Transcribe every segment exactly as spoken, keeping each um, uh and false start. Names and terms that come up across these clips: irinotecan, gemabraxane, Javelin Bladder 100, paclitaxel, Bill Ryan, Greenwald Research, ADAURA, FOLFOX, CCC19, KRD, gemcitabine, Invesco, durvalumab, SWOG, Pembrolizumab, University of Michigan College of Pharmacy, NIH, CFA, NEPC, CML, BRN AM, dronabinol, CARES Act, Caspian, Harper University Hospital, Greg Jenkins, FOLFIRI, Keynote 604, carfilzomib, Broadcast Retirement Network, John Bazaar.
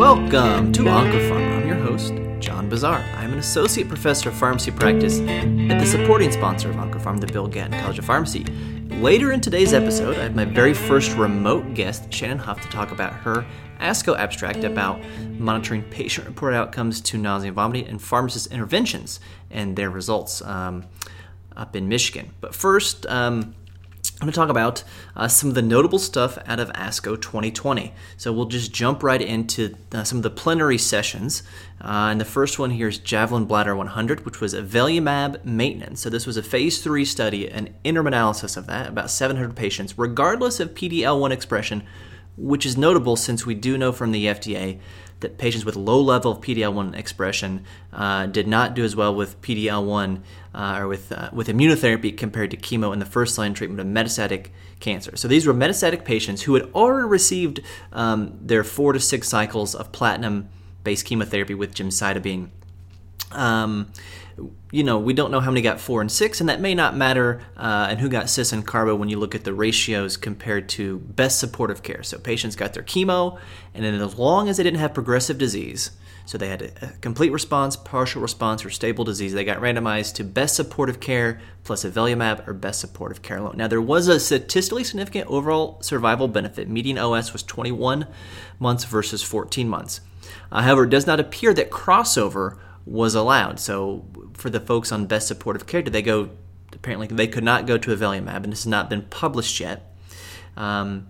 Welcome to Oncopharm. I'm your host, John Bazaar. I'm an associate professor of pharmacy practice at the supporting sponsor of Oncopharm, the Bill Gatton College of Pharmacy. Later in today's episode, I have my very first remote guest, Shannon Huff, to talk about her ASCO abstract about monitoring patient-reported outcomes to nausea and vomiting and pharmacist interventions and their results um, up in Michigan. But first, um, I'm going to talk about uh, some of the notable stuff out of ASCO twenty twenty. So we'll just jump right into uh, some of the plenary sessions. Uh, and the first one here is Javelin Bladder one hundred, which was avelumab maintenance. So this was a phase three study, an interim analysis of that, about seven hundred patients, regardless of P D-L one expression, which is notable since we do know from the F D A that patients with low level of P D-L one expression uh, did not do as well with P D-L one uh, or with uh, with immunotherapy compared to chemo in the first line treatment of metastatic cancer. So these were metastatic patients who had already received um, their four to six cycles of platinum-based chemotherapy with gemcitabine. Um, you know, we don't know how many got four and six, and that may not matter, uh, and who got cis and carbo when you look at the ratios compared to best supportive care. So patients got their chemo, and then as long as they didn't have progressive disease, so they had a complete response, partial response, or stable disease, they got randomized to best supportive care plus avelumab or best supportive care alone. Now, there was a statistically significant overall survival benefit. Median O S was twenty-one months versus fourteen months. Uh, however, it does not appear that crossover was allowed. So for the folks on best supportive care, did they go, apparently they could not go to avelumab, and this has not been published yet. Um,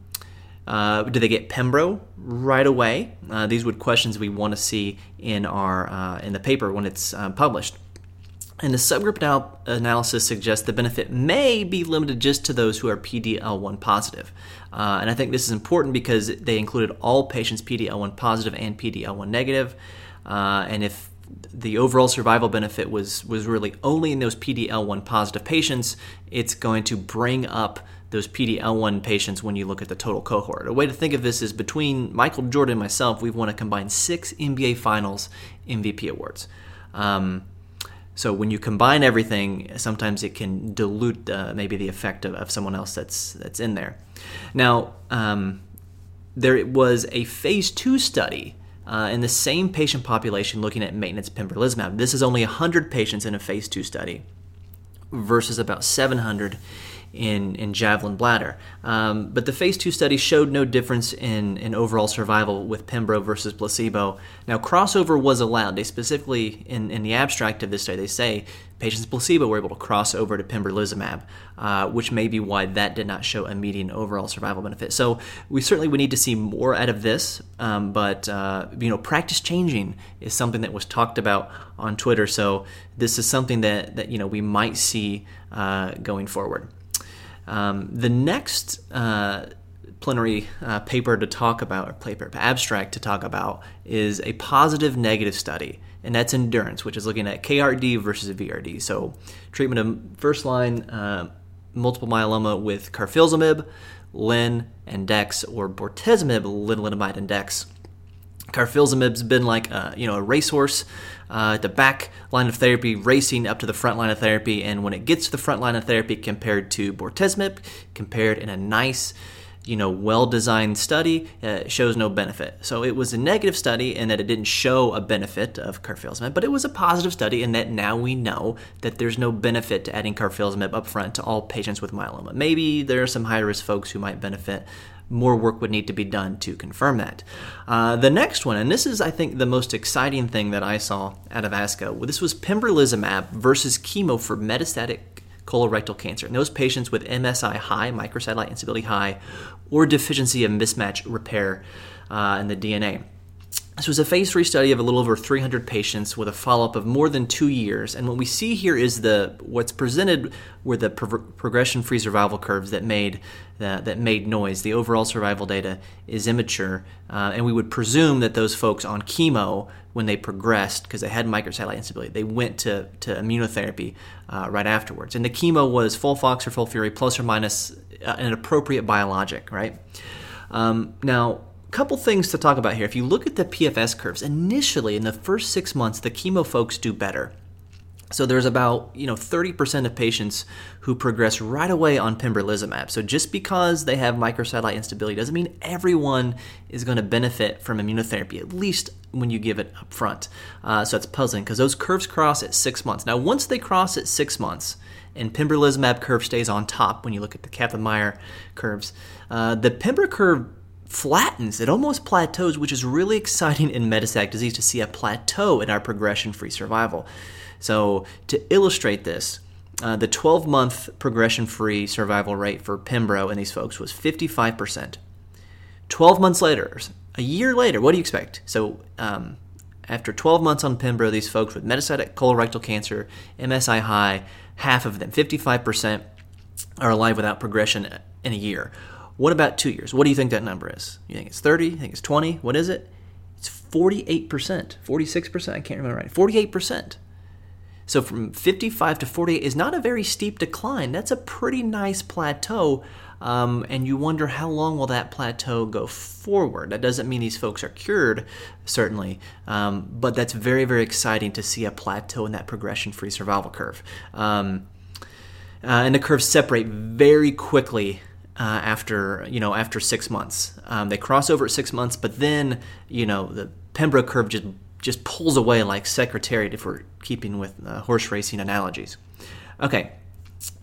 uh, did they get Pembro right away? Uh, these would questions we want to see in our uh, in the paper when it's uh, published. And the subgroup now analysis suggests the benefit may be limited just to those who are P D-L one positive. Uh, and I think this is important because they included all patients P D-L one positive and P D-L one negative. Uh, and if the overall survival benefit was was really only in those P D-L one positive patients, it's going to bring up those P D-L one patients when you look at the total cohort. A way to think of this is between Michael Jordan and myself, we've won a combined six N B A Finals M V P awards. Um, so when you combine everything, sometimes it can dilute uh, maybe the effect of, of someone else that's that's in there. Now, um, there was a phase two study Uh, in the same patient population looking at maintenance pembrolizumab. This is only one hundred patients in a phase two study versus about seven hundred in, in Javelin Bladder. Um, but the phase two study showed no difference in, in overall survival with Pembro versus placebo. Now, crossover was allowed. They specifically, in, in the abstract of this study, they say patients placebo were able to cross over to pembrolizumab, uh, which may be why that did not show a median overall survival benefit. So we certainly would need to see more out of this, um, but uh, you know, practice changing is something that was talked about on Twitter. So this is something that that you know we might see uh, going forward. Um, the next Uh, plenary uh, paper to talk about, or paper abstract to talk about, is a positive-negative study, and that's ENDURANCE, which is looking at K R D versus V R D. So treatment of first-line uh, multiple myeloma with carfilzomib, len, and dex, or bortezomib, lenalidomide, and dex. Carfilzomib's been like a, you know, a racehorse uh, at the back line of therapy, racing up to the front line of therapy, and when it gets to the front line of therapy compared to bortezomib, compared in a nice, you know, well-designed study, uh, shows no benefit. So it was a negative study in that it didn't show a benefit of carfilzomib, but it was a positive study in that now we know that there's no benefit to adding carfilzomib up front to all patients with myeloma. Maybe there are some high-risk folks who might benefit. More work would need to be done to confirm that. Uh, the next one, and this is, I think, the most exciting thing that I saw out of ASCO, this was pembrolizumab versus chemo for metastatic colorectal cancer, and those patients with M S I high, microsatellite instability high, or deficiency of mismatch repair uh, in the D N A. This was a phase three study of a little over three hundred patients with a follow-up of more than two years, and what we see here is the what's presented were the pro- progression-free survival curves that made the, that made noise. The overall survival data is immature, uh, and we would presume that those folks on chemo, when they progressed, because they had microsatellite instability, they went to, to immunotherapy uh, right afterwards. And the chemo was FOLFOX or FOLFIRI plus or minus an appropriate biologic, right? Um, now, a couple things to talk about here. If you look at the P F S curves, initially in the first six months, the chemo folks do better. So there's about, you know, thirty percent of patients who progress right away on pembrolizumab. So just because they have microsatellite instability doesn't mean everyone is going to benefit from immunotherapy, at least when you give it up front. Uh, so it's puzzling because those curves cross at six months. Now, once they cross at six months and pembrolizumab curve stays on top when you look at the Kaplan-Meier curves, uh, the pembro curve flattens, it almost plateaus, which is really exciting in metastatic disease to see a plateau in our progression-free survival. So to illustrate this, uh, the twelve-month progression-free survival rate for pembro in these folks was fifty-five percent. twelve months later, a year later, what do you expect? So um, after twelve months on pembro, these folks with metastatic colorectal cancer, M S I high, half of them, fifty-five percent, are alive without progression in a year. What about two years? What do you think that number is? You think it's thirty? You think it's twenty? What is it? It's forty-eight percent, forty-six percent, I can't remember right, forty-eight percent. So from fifty-five to forty-eight is not a very steep decline. That's a pretty nice plateau, um, and you wonder how long will that plateau go forward. That doesn't mean these folks are cured, certainly, um, but that's very, very exciting to see a plateau in that progression-free survival curve. Um, uh, and the curves separate very quickly uh, after, you know, after six months. Um, they cross over at six months, but then, you know, the pembro curve just just pulls away like Secretariat if we're keeping with uh, horse racing analogies. Okay,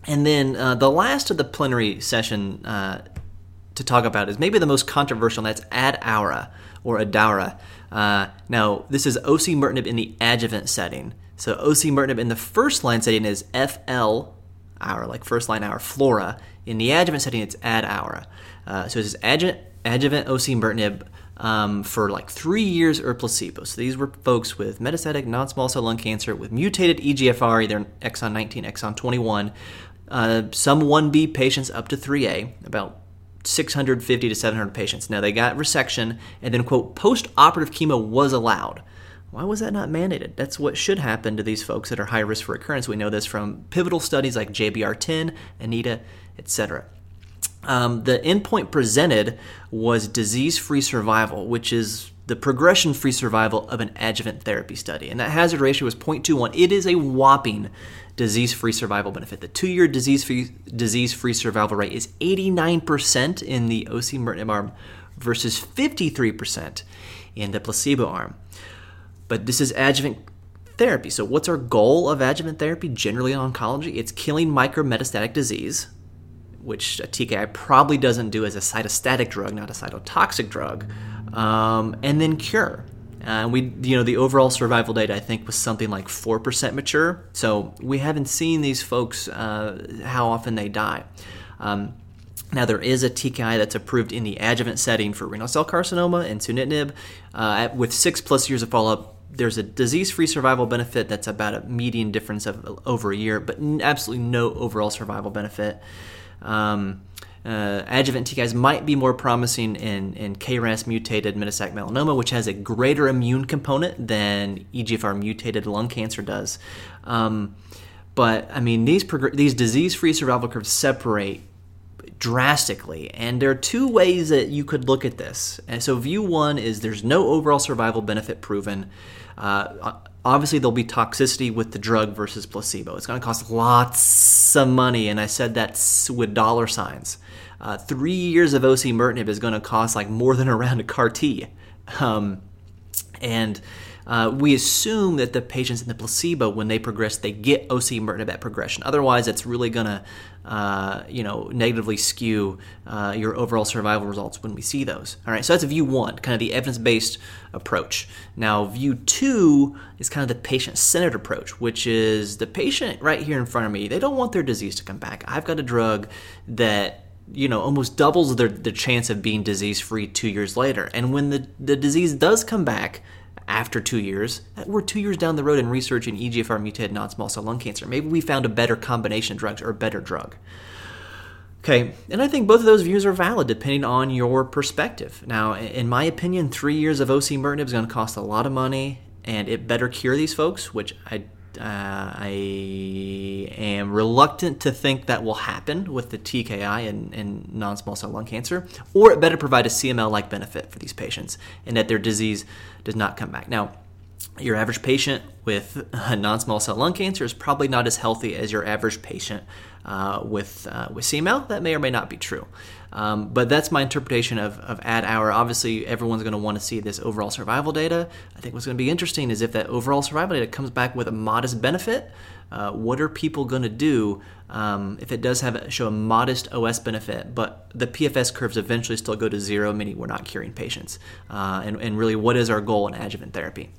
and then uh, the last of the plenary session uh, to talk about is maybe the most controversial, and that's ADAURA or ADAURA. Uh, now, this is osimertinib in the adjuvant setting. So osimertinib in the first-line setting is F L, AURA, like first-line AURA, FLORA. In the adjuvant setting, it's ADAURA. Uh, so this is adjuvant, adjuvant osimertinib Um, for like three years or placebo. So these were folks with metastatic non-small cell lung cancer with mutated E G F R, either exon nineteen, exon twenty-one, uh, some one B patients up to three A, about six hundred fifty to seven hundred patients. Now they got resection and then, quote, post-operative chemo was allowed. Why was that not mandated? That's what should happen to these folks that are high risk for recurrence. We know this from pivotal studies like J B R ten, ANITA, et cetera. Um, the endpoint presented was disease-free survival, which is the progression-free survival of an adjuvant therapy study. And that hazard ratio was zero point two one. It is a whopping disease-free survival benefit. The two-year disease-free, disease-free survival rate is eighty-nine percent in the osimertinib arm versus fifty-three percent in the placebo arm. But this is adjuvant therapy. So what's our goal of adjuvant therapy generally in oncology? It's killing micrometastatic disease, which a T K I probably doesn't do as a cytostatic drug, not a cytotoxic drug, um, and then cure. Uh, we, you know, the overall survival data, I think, was something like four percent mature. So we haven't seen these folks, uh, how often they die. Um, now, there is a T K I that's approved in the adjuvant setting for renal cell carcinoma and sunitinib. Uh, with six-plus years of follow-up, there's a disease-free survival benefit that's about a median difference of over a year, but absolutely no overall survival benefit. Um, uh, adjuvant T K Is might be more promising in, in K R A S mutated metastatic melanoma, which has a greater immune component than E G F R mutated lung cancer does. Um, but, I mean, these prog- these disease-free survival curves separate drastically, and there are two ways that you could look at this. And so view one is there's no overall survival benefit proven. Uh, obviously, there'll be toxicity with the drug versus placebo. It's going to cost lots of money, and I said that with dollar signs. Uh, three years of osimertinib is going to cost like more than a round of C A R T. Um, and uh, we assume that the patients in the placebo, when they progress, they get osimertinib at progression. Otherwise, it's really going to uh, you know, negatively skew uh, your overall survival results when we see those. All right, so that's view one, kind of the evidence-based approach. Now, view two is kind of the patient-centered approach, which is the patient right here in front of me, they don't want their disease to come back. I've got a drug that, you know, almost doubles their, the chance of being disease-free two years later. And when the, the disease does come back after two years, we're two years down the road in researching E G F R mutated non-small cell lung cancer. Maybe we found a better combination of drugs or a better drug. Okay, and I think both of those views are valid depending on your perspective. Now, in my opinion, three years of osimertinib is going to cost a lot of money, and it better cure these folks, which I Uh, I am reluctant to think that will happen with the T K I and, and non-small cell lung cancer, or it better provide a C M L-like benefit for these patients and that their disease does not come back. Now, your average patient with non-small cell lung cancer is probably not as healthy as your average patient uh, with uh, with C M L. That may or may not be true. Um, but that's my interpretation of, of ADAURA. Obviously, everyone's going to want to see this overall survival data. I think what's going to be interesting is if that overall survival data comes back with a modest benefit, uh, what are people going to do um, if it does have show a modest O S benefit, but the P F S curves eventually still go to zero, meaning we're not curing patients? Uh, and, and really, what is our goal in adjuvant therapy?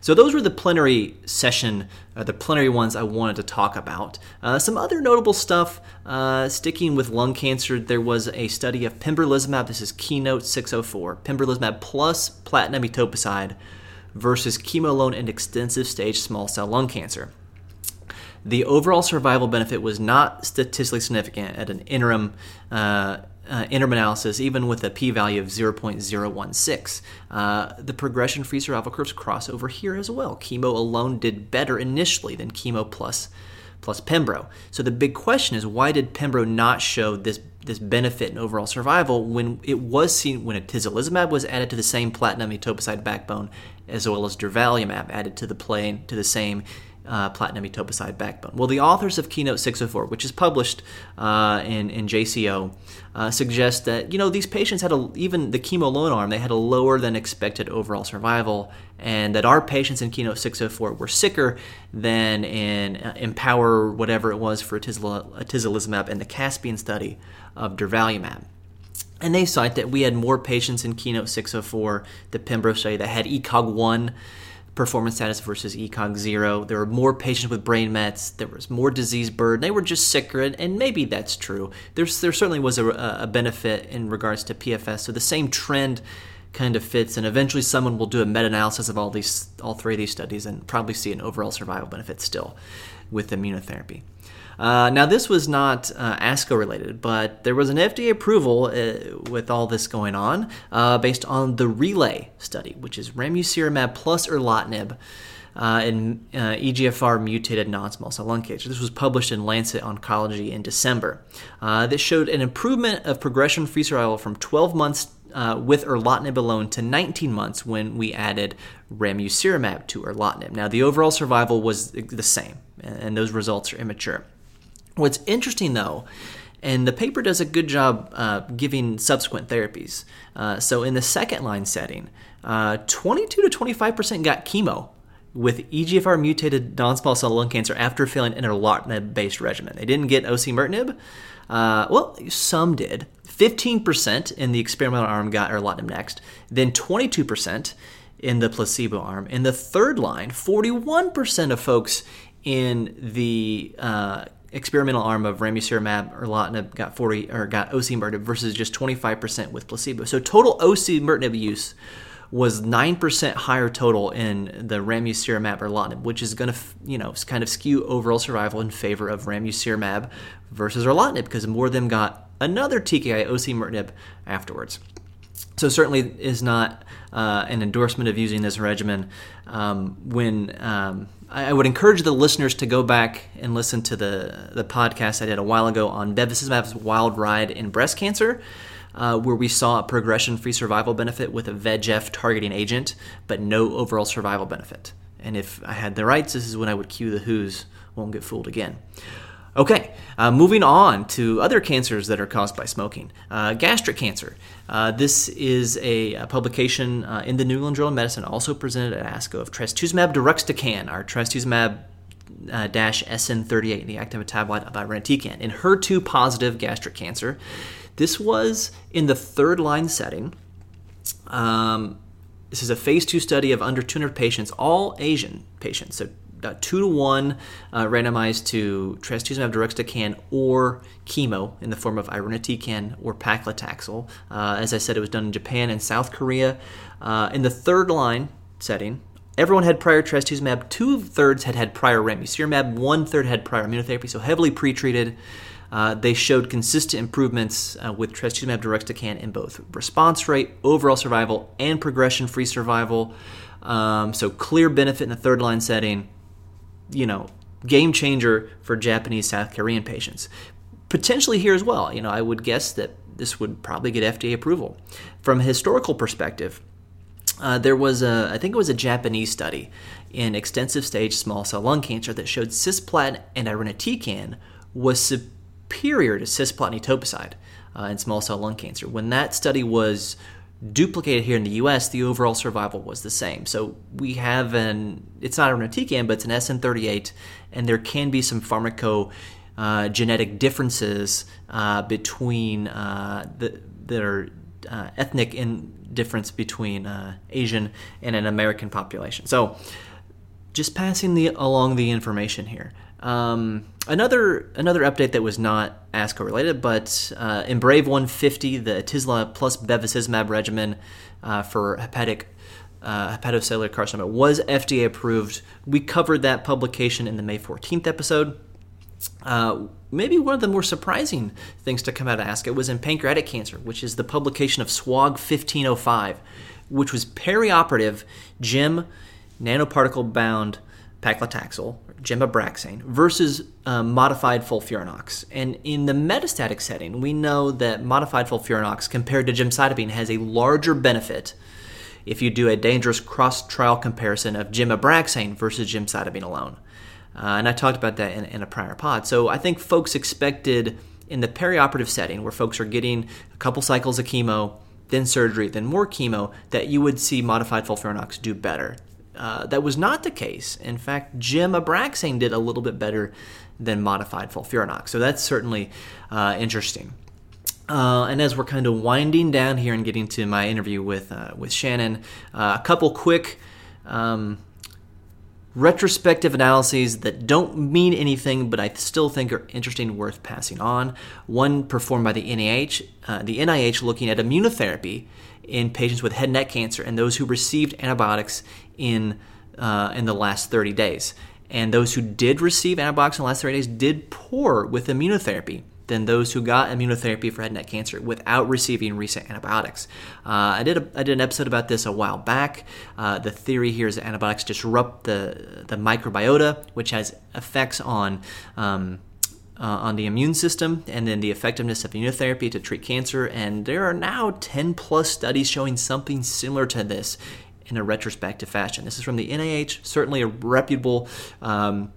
So those were the plenary session, uh, the plenary ones I wanted to talk about. Uh, some other notable stuff, uh, sticking with lung cancer, there was a study of pembrolizumab. This is Keynote six oh four, pembrolizumab plus platinum etoposide versus chemo alone in extensive stage small cell lung cancer. The overall survival benefit was not statistically significant at an interim uh Uh, interim analysis, even with a p-value of zero point zero one six. Uh, the progression-free survival curves cross over here as well. Chemo alone did better initially than chemo plus, plus pembro. So the big question is, why did pembro not show this this benefit in overall survival when it was seen when atezolizumab was added to the same platinum etoposide backbone, as well as durvalumab added to the plane to the same Uh, platinum etoposide backbone? Well, the authors of Keynote six oh four, which is published uh, in, in J C O, uh, suggest that, you know, these patients had a, even the chemo alone arm, they had a lower than expected overall survival, and that our patients in Keynote six oh four were sicker than in uh, Empower, whatever it was for atizol- atezolizumab and the Caspian study of durvalumab. And they cite that we had more patients in Keynote six oh four, the Pembro study, that had E C O G one performance status versus E C O G zero. There were more patients with brain mets. There was more disease burden. They were just sicker, and, and maybe that's true. There's, there certainly was a, a benefit in regards to P F S, so the same trend kind of fits, and eventually someone will do a meta-analysis of all these, all three of these studies and probably see an overall survival benefit still with immunotherapy. Uh, now, this was not uh, ASCO related, but there was an F D A approval uh, with all this going on uh, based on the RELAY study, which is ramucirumab plus erlotinib uh, in uh, E G F R mutated non-small cell lung cancer. This was published in Lancet Oncology in December. Uh, this showed an improvement of progression-free survival from twelve months uh, with erlotinib alone to nineteen months when we added ramucirumab to erlotinib. Now, the overall survival was the same, and those results are immature. What's interesting, though, and the paper does a good job uh, giving subsequent therapies. Uh, so in the second-line setting, uh, twenty-two to twenty-five percent got chemo with E G F R-mutated non-small cell lung cancer after failing an erlotinib-based regimen. They didn't get osimertinib. Uh, well, some did. fifteen percent in the experimental arm got erlotinib next, then twenty-two percent in the placebo arm. In the third line, forty-one percent of folks in the uh experimental arm of ramucirumab or erlotinib got forty or got osimertinib versus just twenty-five percent with placebo. So total osimertinib use was nine percent higher total in the ramucirumab or erlotinib, which is going to, you know, kind of skew overall survival in favor of ramucirumab versus erlotinib because more of them got another T K I, osimertinib, afterwards. So certainly is not uh, an endorsement of using this regimen. Um, when um, I, I would encourage the listeners to go back and listen to the the podcast I did a while ago on bevacizumab's wild ride in breast cancer, uh, where we saw a progression-free survival benefit with a V E G F targeting agent, but no overall survival benefit. And if I had the rights, this is when I would cue the Who's Won't Get Fooled Again. Okay, uh, moving on to other cancers that are caused by smoking. Uh, gastric cancer. Uh, this is a, a publication uh, in the New England Journal of Medicine, also presented at ASCO, of trastuzumab deruxtecan, our trastuzumab uh, dash S N thirty-eight, the active metabolite of irinotecan, in H E R two positive gastric cancer. This was in the third-line setting. Um, this is a phase two study of under two hundred patients, all Asian patients, so about two to one uh, randomized to trastuzumab deruxtecan or chemo in the form of irinotecan or paclitaxel. Uh, as I said, it was done in Japan and South Korea. Uh, in the third-line setting, everyone had prior trastuzumab. Two-thirds had had prior ramucirumab. One-third had prior immunotherapy, so heavily pretreated. Uh, they showed consistent improvements uh, with trastuzumab deruxtecan in both response rate, overall survival, and progression-free survival. Um, so clear benefit in the third-line setting. You know, game changer for Japanese, South Korean patients. Potentially here as well. You know, I would guess that this would probably get F D A approval. From a historical perspective, Uh, there was a, I think it was a Japanese study in extensive stage small cell lung cancer that showed cisplatin and irinotecan was superior to cisplatin etoposide uh, in small cell lung cancer. When that study was duplicated here in the U S, the overall survival was the same. So we have an, it's not irinotecan, but it's an S N thirty-eight, and there can be some pharmacogenetic uh, differences uh, between uh, the, that are uh, ethnic in difference between uh, Asian and an American population. So just passing the along the information here. Um, another another update that was not ASCO related, but uh, in Brave one fifty, the Tisla plus bevacizumab regimen uh, for hepatic uh, hepatocellular carcinoma was F D A approved. We covered that publication in the May fourteenth episode. Uh, maybe one of the more surprising things to come out of ASCO was in pancreatic cancer, which is the publication of S W O G fifteen oh five, which was perioperative G E M nanoparticle-bound paclitaxel, gemabraxane, versus uh, modified FOLFIRINOX. And in the metastatic setting, we know that modified FOLFIRINOX compared to gemcitabine has a larger benefit if you do a dangerous cross-trial comparison of gemabraxane versus gemcitabine alone. Uh, and I talked about that in, in a prior pod. So I think folks expected in the perioperative setting where folks are getting a couple cycles of chemo, then surgery, then more chemo, that you would see modified FOLFIRINOX do better. Uh, that was not the case. In fact, gemabraxane did a little bit better than modified FOLFIRINOX. So that's certainly uh, interesting. Uh, and as we're kind of winding down here and getting to my interview with, uh, with Shannon, uh, a couple quick Um, retrospective analyses that don't mean anything, but I still think are interesting, worth passing on. One performed by the N I H, uh, the N I H looking at immunotherapy in patients with head and neck cancer and those who received antibiotics in uh, in the last thirty days. And those who did receive antibiotics in the last thirty days did poorer with immunotherapy than those who got immunotherapy for head and neck cancer without receiving recent antibiotics. Uh, I did a, I did an episode about this a while back. Uh, the theory here is that antibiotics disrupt the the microbiota, which has effects on um, uh, on the immune system, and then the effectiveness of immunotherapy to treat cancer. And there are now ten plus studies showing something similar to this in a retrospective fashion. This is from the N I H, certainly a reputable um,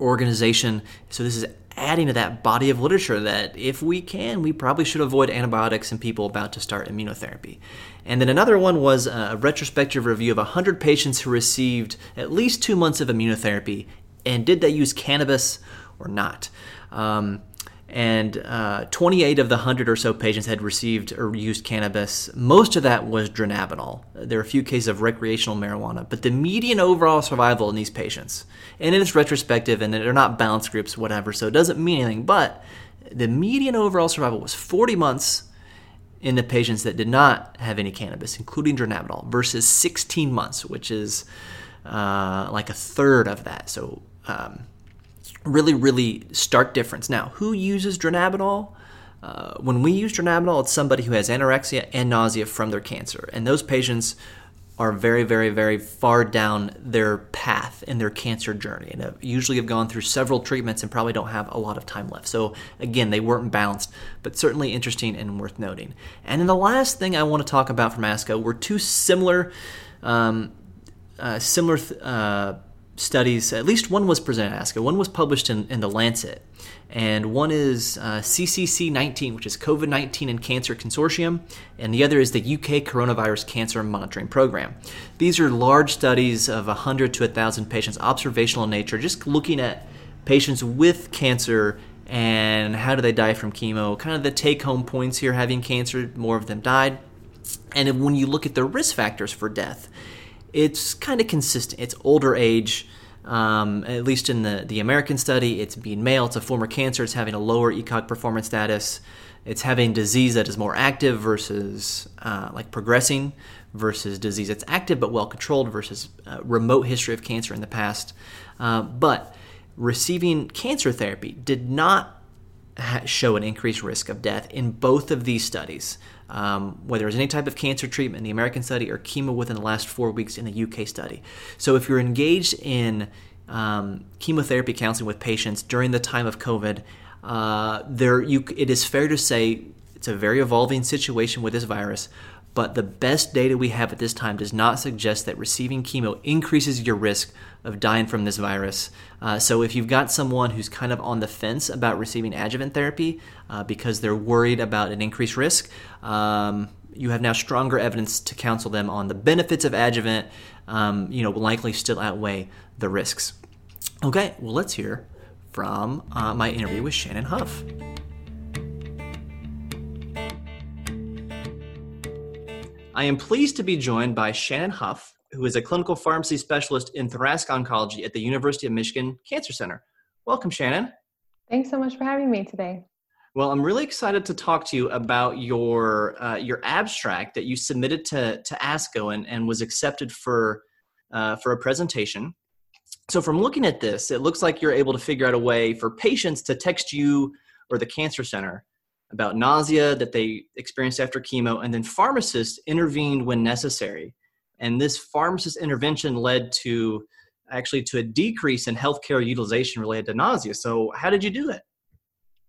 organization. So this is adding to that body of literature that if we can, we probably should avoid antibiotics in people about to start immunotherapy. And then another one was a retrospective review of one hundred patients who received at least two months of immunotherapy, and did they use cannabis or not? Um, and uh, twenty-eight of the one hundred or so patients had received or used cannabis. Most of that was dronabinol. There are a few cases of recreational marijuana, but the median overall survival in these patients, and it's retrospective and they're not balanced groups, whatever, so it doesn't mean anything, but the median overall survival was forty months in the patients that did not have any cannabis, including dronabinol, versus sixteen months, which is uh, like a third of that. So um Really, really stark difference. Now, who uses dronabinol? Uh, when we use dronabinol, it's somebody who has anorexia and nausea from their cancer. And those patients are very, very, very far down their path in their cancer journey, and have usually have gone through several treatments and probably don't have a lot of time left. So again, they weren't balanced, but certainly interesting and worth noting. And then the last thing I want to talk about from ASCO were two similar, um, uh, similar th- uh studies. At least one was presented at ASCO. One was published in, in The Lancet, and one is uh, C C C nineteen, which is COVID nineteen and Cancer Consortium, and the other is the U K Coronavirus Cancer Monitoring Program. These are large studies of one hundred to one thousand patients, observational in nature, just looking at patients with cancer and how do they die from chemo. Kind of the take-home points here: having cancer, more of them died. And when you look at the risk factors for death, it's kind of consistent. It's older age, um, at least in the, the American study. It's being male. It's a former cancer. It's having a lower ECOG performance status. It's having disease that is more active versus uh, like progressing, versus disease that's active but well controlled, versus uh, remote history of cancer in the past. Uh, but receiving cancer therapy did not ha- show an increased risk of death in both of these studies. Um, whether it was any type of cancer treatment in the American study or chemo within the last four weeks in the U K study. So if you're engaged in um, chemotherapy counseling with patients during the time of COVID, uh, there you, it is fair to say it's a very evolving situation with this virus, but the best data we have at this time does not suggest that receiving chemo increases your risk of dying from this virus. Uh, so if you've got someone who's kind of on the fence about receiving adjuvant therapy uh, because they're worried about an increased risk, um, you have now stronger evidence to counsel them on the benefits of adjuvant, um, you know, likely still outweigh the risks. Okay, well, let's hear from uh, my interview with Shannon Huff. I am pleased to be joined by Shannon Huff, who is a clinical pharmacy specialist in thoracic oncology at the University of Michigan Cancer Center. Welcome, Shannon. Thanks so much for having me today. Well, I'm really excited to talk to you about your uh, your abstract that you submitted to, to ASCO and, and was accepted for uh, for a presentation. So from looking at this, it looks like you're able to figure out a way for patients to text you or the cancer center about nausea that they experienced after chemo, and then pharmacists intervened when necessary. And this pharmacist intervention led to actually to a decrease in healthcare utilization related to nausea. So how did you do that?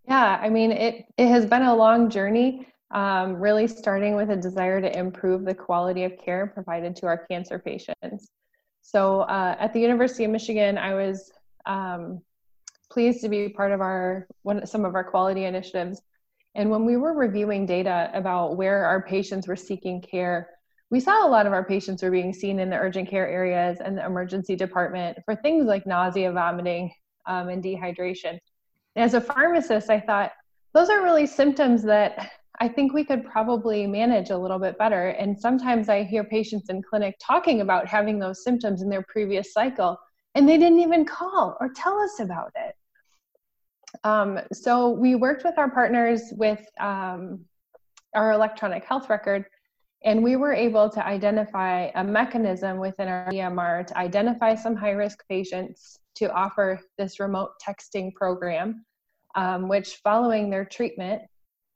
Yeah, I mean, it, it has been a long journey, um, really starting with a desire to improve the quality of care provided to our cancer patients. So uh, at the University of Michigan, I was um, pleased to be part of our one, some of our quality initiatives. And when we were reviewing data about where our patients were seeking care, we saw a lot of our patients were being seen in the urgent care areas and the emergency department for things like nausea, vomiting, um, and dehydration. And as a pharmacist, I thought, those are really symptoms that I think we could probably manage a little bit better. And sometimes I hear patients in clinic talking about having those symptoms in their previous cycle, and they didn't even call or tell us about it. Um, so we worked with our partners with um, our electronic health record, and we were able to identify a mechanism within our E M R to identify some high-risk patients to offer this remote texting program, um, which following their treatment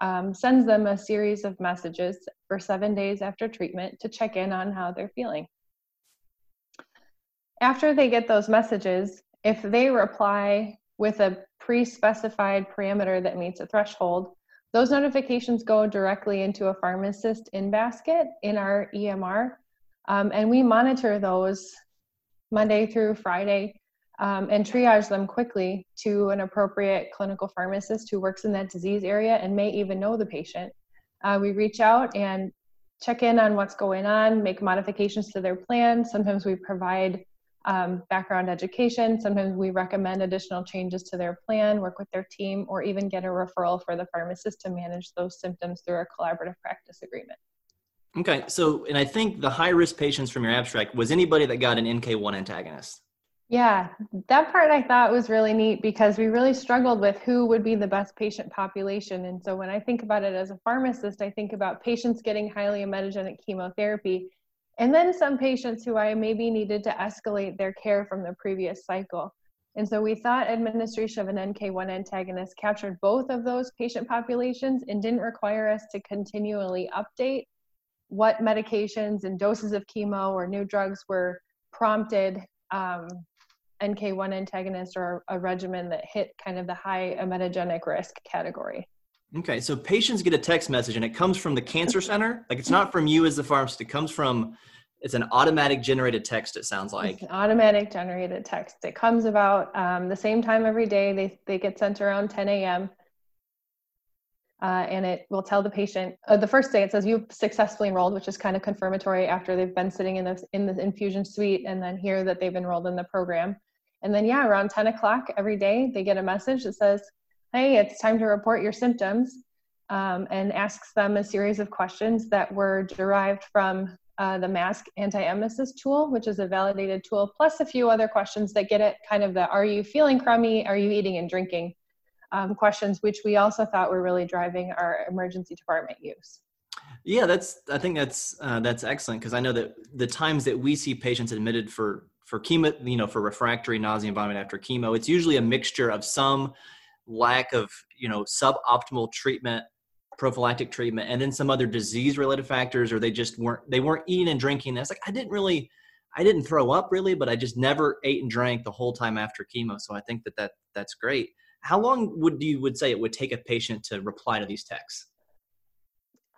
um, sends them a series of messages for seven days after treatment to check in on how they're feeling. After they get those messages, if they reply with a pre-specified parameter that meets a threshold, those notifications go directly into a pharmacist in basket in our E M R, um, and we monitor those Monday through Friday um, and triage them quickly to an appropriate clinical pharmacist who works in that disease area and may even know the patient. Uh, we reach out and check in on what's going on, make modifications to their plan. Sometimes we provide Um, background education. Sometimes we recommend additional changes to their plan, work with their team, or even get a referral for the pharmacist to manage those symptoms through a collaborative practice agreement. Okay. So, and I think the high risk patients from your abstract was anybody that got an N K one antagonist. Yeah. That part I thought was really neat because we really struggled with who would be the best patient population. And so when I think about it as a pharmacist, I think about patients getting highly emetogenic chemotherapy, and then some patients who I maybe needed to escalate their care from the previous cycle. And so we thought administration of an N K one antagonist captured both of those patient populations and didn't require us to continually update what medications and doses of chemo or new drugs were prompted um, N K one antagonist or a regimen that hit kind of the high emetogenic risk category. Okay, so patients get a text message and it comes from the cancer center. Like it's not from you as the pharmacist. It comes from, it's an automatic generated text, it sounds like. It's an automatic generated text. It comes about um, the same time every day. They they get sent around ten a.m. Uh, and it will tell the patient, uh, the first day it says you've successfully enrolled, which is kind of confirmatory after they've been sitting in the, in the infusion suite and then hear that they've enrolled in the program. And then yeah, around ten o'clock every day, they get a message that says, hey, it's time to report your symptoms, um, and asks them a series of questions that were derived from uh, the MASC anti-emesis tool, which is a validated tool, plus a few other questions that get at kind of the, are you feeling crummy? Are you eating and drinking? Um, questions, which we also thought were really driving our emergency department use. Yeah, that's, I think that's, uh, that's excellent. Cause I know that the times that we see patients admitted for, for chemo, you know, for refractory nausea and vomiting after chemo, it's usually a mixture of some lack of, you know, suboptimal treatment, prophylactic treatment, and then some other disease-related factors, or they just weren't, they weren't eating and drinking. That's like, I didn't really, I didn't throw up really, but I just never ate and drank the whole time after chemo. So I think that, that that's great. How long would you would say it would take a patient to reply to these texts?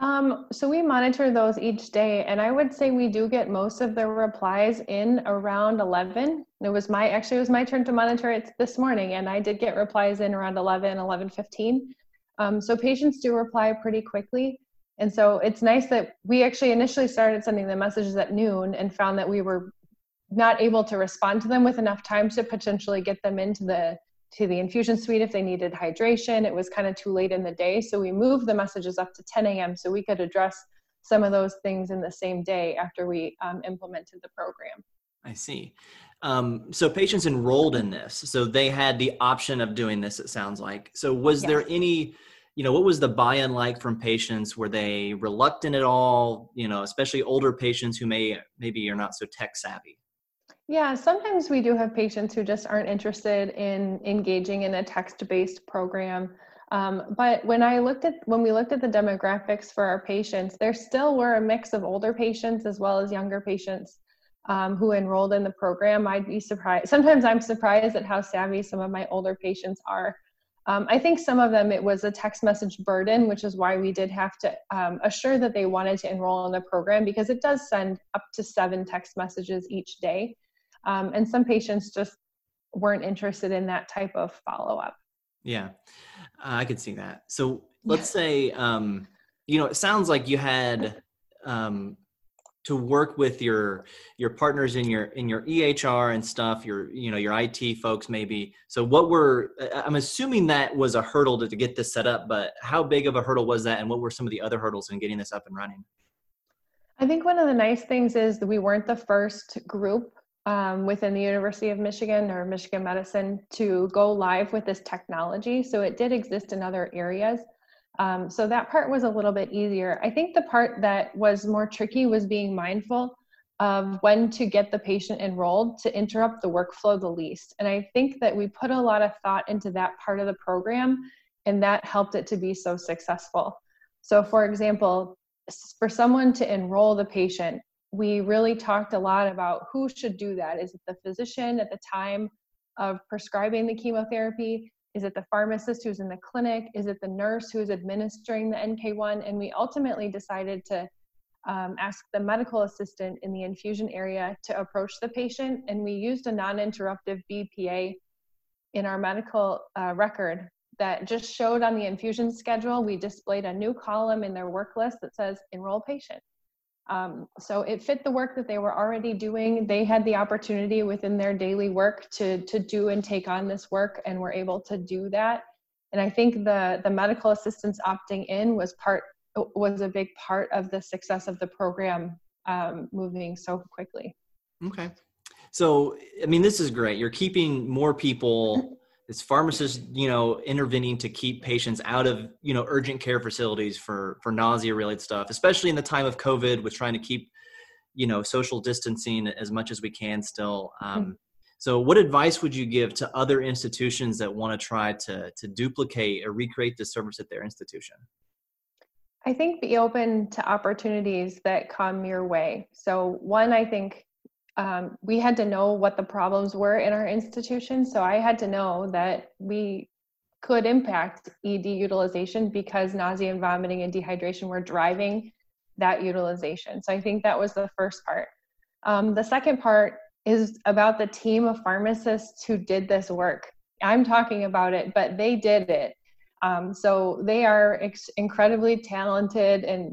Um, so we monitor those each day, and I would say we do get most of the replies in around eleven. It was my, actually it was my turn to monitor it this morning, and I did get replies in around eleven, eleven fifteen. Um, so patients do reply pretty quickly. And so it's nice that we actually initially started sending the messages at noon and found that we were not able to respond to them with enough time to potentially get them into the to the infusion suite if they needed hydration. It was kind of too late in the day. So we moved the messages up to ten a m so we could address some of those things in the same day after we um, implemented the program. I see. Um, so patients enrolled in this. So they had the option of doing this, it sounds like. So was yes. there any, you know, what was the buy-in like from patients? Were they reluctant at all? You know, especially older patients who may maybe are not so tech savvy. Yeah, sometimes we do have patients who just aren't interested in engaging in a text-based program. Um, but when I looked at when we looked at the demographics for our patients, there still were a mix of older patients as well as younger patients um, who enrolled in the program. I'd be surprised. Sometimes I'm surprised at how savvy some of my older patients are. Um, I think some of them, it was a text message burden, which is why we did have to um, assure that they wanted to enroll in the program, because it does send up to seven text messages each day. Um, and some patients just weren't interested in that type of follow-up. Yeah, uh, I could see that. So let's say, um, you know, it sounds like you had um, to work with your your partners in your in your E H R and stuff, your, you know, your I T folks maybe. So what were, I'm assuming that was a hurdle to, to get this set up, but how big of a hurdle was that? And what were some of the other hurdles in getting this up and running? I think one of the nice things is that we weren't the first group Um, within the University of Michigan or Michigan Medicine to go live with this technology. So it did exist in other areas. Um, so that part was a little bit easier. I think the part that was more tricky was being mindful of when to get the patient enrolled to interrupt the workflow the least. And I think that we put a lot of thought into that part of the program, and that helped it to be so successful. So for example, for someone to enroll the patient, we really talked a lot about who should do that. Is it the physician at the time of prescribing the chemotherapy? Is it the pharmacist who's in the clinic? Is it the nurse who's administering the N K one? And we ultimately decided to um, ask the medical assistant in the infusion area to approach the patient. And we used a non-interruptive B P A in our medical uh, record that just showed on the infusion schedule. We displayed a new column in their work list that says enroll patient. Um, so it fit the work that they were already doing. They had the opportunity within their daily work to, to do and take on this work, and were able to do that. And I think the, the medical assistants opting in was part, was a big part of the success of the program, um, moving so quickly. Okay. So, I mean, this is great. You're keeping more people, it's pharmacists, you know, intervening to keep patients out of, you know, urgent care facilities for, for nausea-related stuff, especially in the time of COVID with trying to keep, you know, social distancing as much as we can still. Um, so what advice would you give to other institutions that want to try to to duplicate or recreate this service at their institution? I think be open to opportunities that come your way. So one, I think Um, we had to know what the problems were in our institution. So I had to know that we could impact E D utilization because nausea and vomiting and dehydration were driving that utilization. So I think that was the first part. Um, the second part is about the team of pharmacists who did this work. I'm talking about it, but they did it. Um, so they are ex- incredibly talented and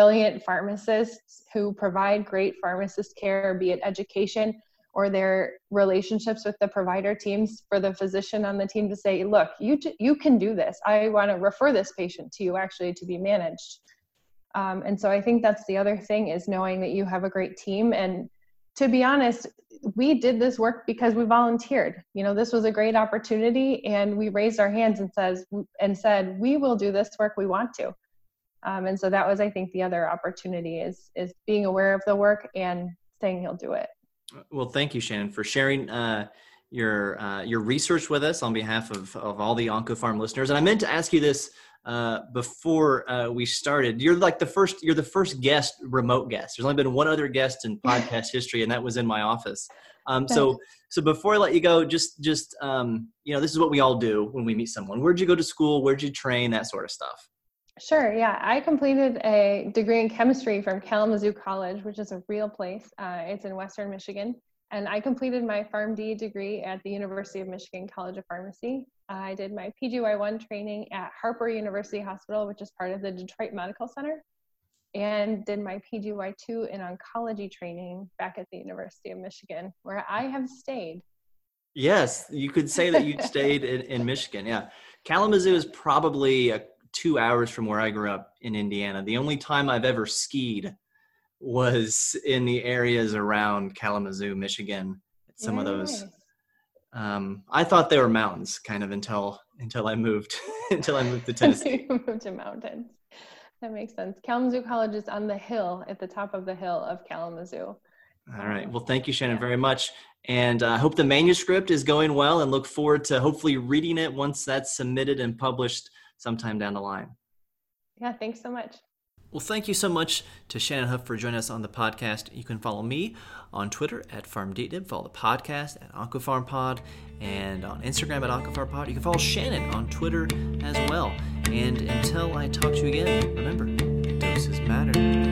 brilliant pharmacists who provide great pharmacist care, be it education or their relationships with the provider teams, for the physician on the team to say, look, you you can do this. I want to refer this patient to you actually to be managed. Um, and so I think that's the other thing, is knowing that you have a great team. And to be honest, we did this work because we volunteered. You know, this was a great opportunity, and we raised our hands and says and said, we will do this work, we want to. Um, and so that was, I think, the other opportunity is is being aware of the work and saying you'll do it. Well, thank you, Shannon, for sharing uh, your uh, your research with us on behalf of, of all the Oncopharm listeners. And I meant to ask you this uh, before uh, we started. You're like the first you're the first guest, remote guest. There's only been one other guest in podcast history, and that was in my office. Um, so so before I let you go, just just um, you know, this is what we all do when we meet someone. Where'd you go to school? Where'd you train? That sort of stuff. Sure, yeah. I completed a degree in chemistry from Kalamazoo College, which is a real place. Uh, it's in Western Michigan. And I completed my PharmD degree at the University of Michigan College of Pharmacy. I did my P G Y one training at Harper University Hospital, which is part of the Detroit Medical Center, and did my P G Y two in oncology training back at the University of Michigan, where I have stayed. Yes, you could say that you stayed in, in Michigan, yeah. Kalamazoo is probably a, two hours from where I grew up in Indiana. The only time I've ever skied was in the areas around Kalamazoo, Michigan, some nice. of those. Um, I thought they were mountains kind of until, until I moved, until I moved to Tennessee. You moved to mountains. That makes sense. Kalamazoo College is on the hill, at the top of the hill of Kalamazoo. All right. Well, thank you, Shannon, very much. And I uh, hope the manuscript is going well and look forward to hopefully reading it once that's submitted and published sometime down the line. Yeah. Thanks so much. Well, thank you so much to Shannon Huff for joining us on the podcast. You can follow me on Twitter at PharmDnib, follow the podcast at OncoPharmPod, and on Instagram at OncoPharmPod. You can follow Shannon on Twitter as well. And until I talk to you again, remember, doses matter.